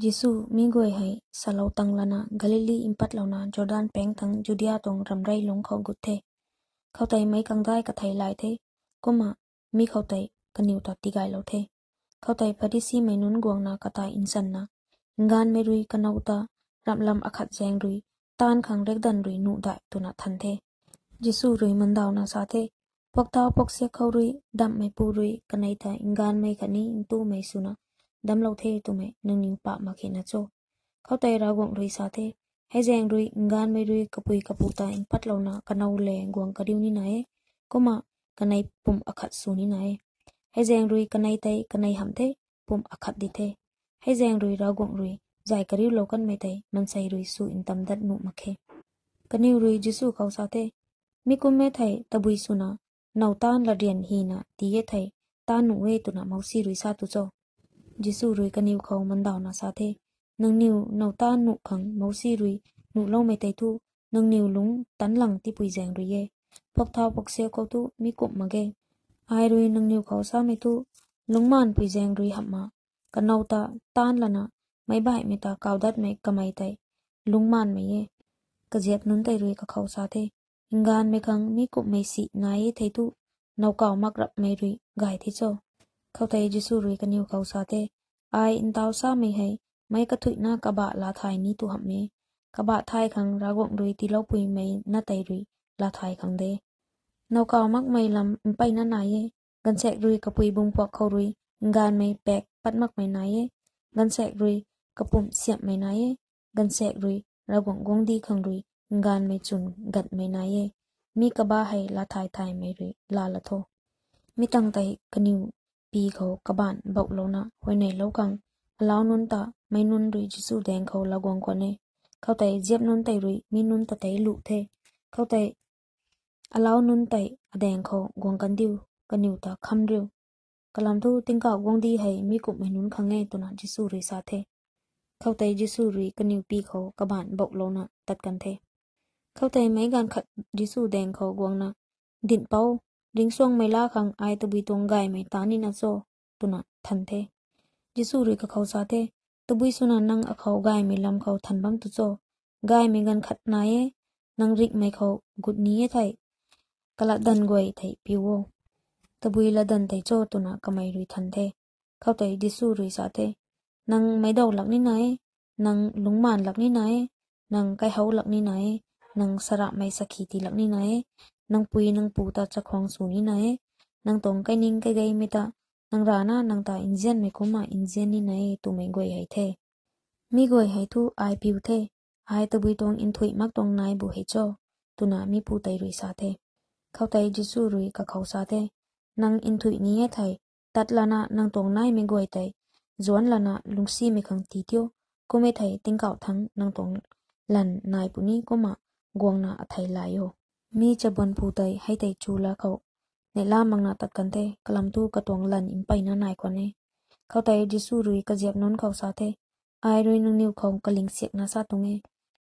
Jisu migoi hai salau tang lana Galili impat launa Jordan peng tang Judea tong ramrai long khau gut the khau tai mai kang dai ka thai lai the koma mi khau tai kaniu ta ti gai lo the khau tai parisi menun guang na kata insan na ngan me rui kanauta ramlam akhat jeng rui tan khang rek dan rui nu dai tuna than the Jisu rui mandau na sa the pokta pokse khau rui dam mai pu rui kanai ta ngan mai khani intu mai suna dam lo the tu me nang ning pa ma khe na cho khau tai ra gong rui sa the he jeng rui ngan me rui kapui kaputa in pat lo na kanau le guang ka diu ni na e koma kanai pum akhat su ni na e he jeng rui kanai tai kanai ham the pum akhat di the he jeng rui ra gong rui jai ka riu lo kan me tai man sai rui su in tam dat nu ma khe kaniu rui Jisu khau sa the mi kum me thai tabui su na nau tan la rian hi na ti ye thai tan nu we tu na mau si rui sa tu cho Jisu rui kaniu khau mandau na sa the nang niu nau ta nu khang mau si rui nu lo mai tai thu nang niu lung tan lang ti pui jang rui ye phok thaw phok se ko tu mi kup mage ai rui nang niu khau sa mai thu lung man pui jang rui ham ma kanau ta tan lana mai bai me ta kaudat me kamai tai lung man me ye ka jep nun tai rui ka khau sa the ingan me khang mi kup mai si nai thei thu nau kaw mak rap mai rui gai thi cho khau tai Jisu rui kaniu khau sa the ai in taw sa mai hai mai ka thui na ka ba la thai ni tu ham me ka ba thai khang ra gong rui ti lo pui mai na tai rui la thai khang de nau ka mak mai lam pai na nai ye gan sek rui ka pui bung pok khau rui gan mai pek pat mak mai nai ye gan sek rui ka pum siap mai nai ye gan sek rui ra gong gong di khang rui gan mai chun gat mai nai ye mi ka ba hai la thai thai mai rui la la tho mi tang tai kaniu pi kho ka ban bau lo na hoi nei lo kang lao nun ta mai nun rui Jisu deng khau la gong ko ne khau tai jep nun tai rui mi nun ta tai lu the khau tai alao nun tai adeng khau gong kan diu kaniu ta kham riu kalam thu ting ka gong di hai mi ku mai nun khange tu na Jisu rui sa the khau tai Jisu rui kaniu pi khau ka ban bok lo na tat kan the khau tai mai gan khat Jisu deng khau gong na din pau ding song mai la khang ai tu bi tong gai mai ta ni na so tu na than the Jisu rui ka khau sa the tubui suna nang akhau gai mi lam khau thanbang tu cho gai mi gan khat na ye nang rik mai khau gut ni ye thai kala dan goi thai piwo tubui la dan thai cho tuna kamai rui than the khau tai Jisu rui sa the nang mai dau lak ni nai nang lungman lak ni nai nang kai hau lak ni nai nang sara mai sakhi ti lak ni nai nang pui nang pu ta cha khong su ni nai nang tong kai ning kai gai mi ta nang rana nang ta injen me kuma injen ni nai tu me goi hai the mi goi hai thu ai piu the ai to bui tong in thui mak tong nai bu he cho tu na mi pu tai rui sa the khau tai Jisu rui ka khau sa the nang in thui ni he thai tat lana nang tong nai me goi tai zon lana lungsi me khang ti tio ko me thai ting kau thang nang tong lan nai pu ni ko ma gong na athai lai yo mi cha bon pu tai hai tai chu la khau ne la mangna tat kan the kalam tu ka tong lan in paina nai ko ne khau tai Jisu rui ka jep non khau sa the ai rui nang niu khong ka ling sek na sa tunge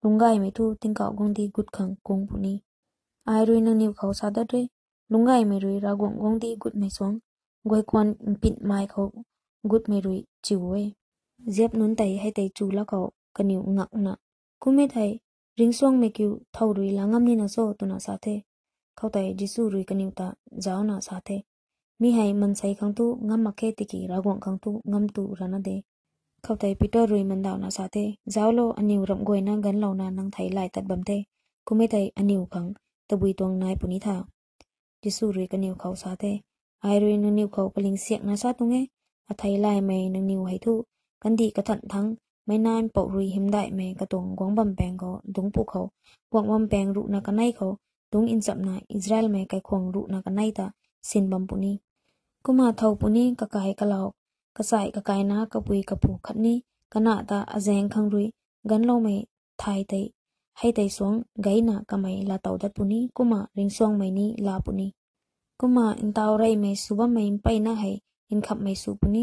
lungai me thu ting ka gong di gut khang kong puni ai rui nang niu khau sa da re lungai me rui ra gong gong di gut me song goi kon pin mai khau gut me rui chi we jep non tai hai tai chu la khau ka niu ngak na ku me thai ring song me kyu thau rui langam ni na so tu na sa the khau tai Jisu rui kaniu ta zau na sa the mi hai man sai khang tu ngam ma khe ti ki ra gong khang tu ngam tu rana de khau tai Peter rui man dau na sa the zau lo aniu ram goi na gan lo na nang thai lai tat bam the ku me tai aniu khang tabui tong nai puni tha Jisu rui kaniu khau sa the ai rui nu niu khau kaling siak na sa tu nge a thai lai mai nang niu hai thu kan di ka than thang mai nan pau rui him dai mai ka tong gong bam bang go dung pu khau wang wam bang ru na ka nai khau tung in chap na Israel me kai khong ru na ka nai ta sin bam puni kuma thau puni ka kai ka lao ka sai ka kai na ka pui ka pu khatni kana ta ajeng khang rui gan lo me thai tai hai tai song gai na ka mai la tau da puni kuma ring song mai ni la puni kuma in taw rai me suba mai pai na hai in khap mai su puni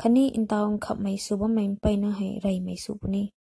khani in taw khap mai suba mai pai na hai rai mai su puni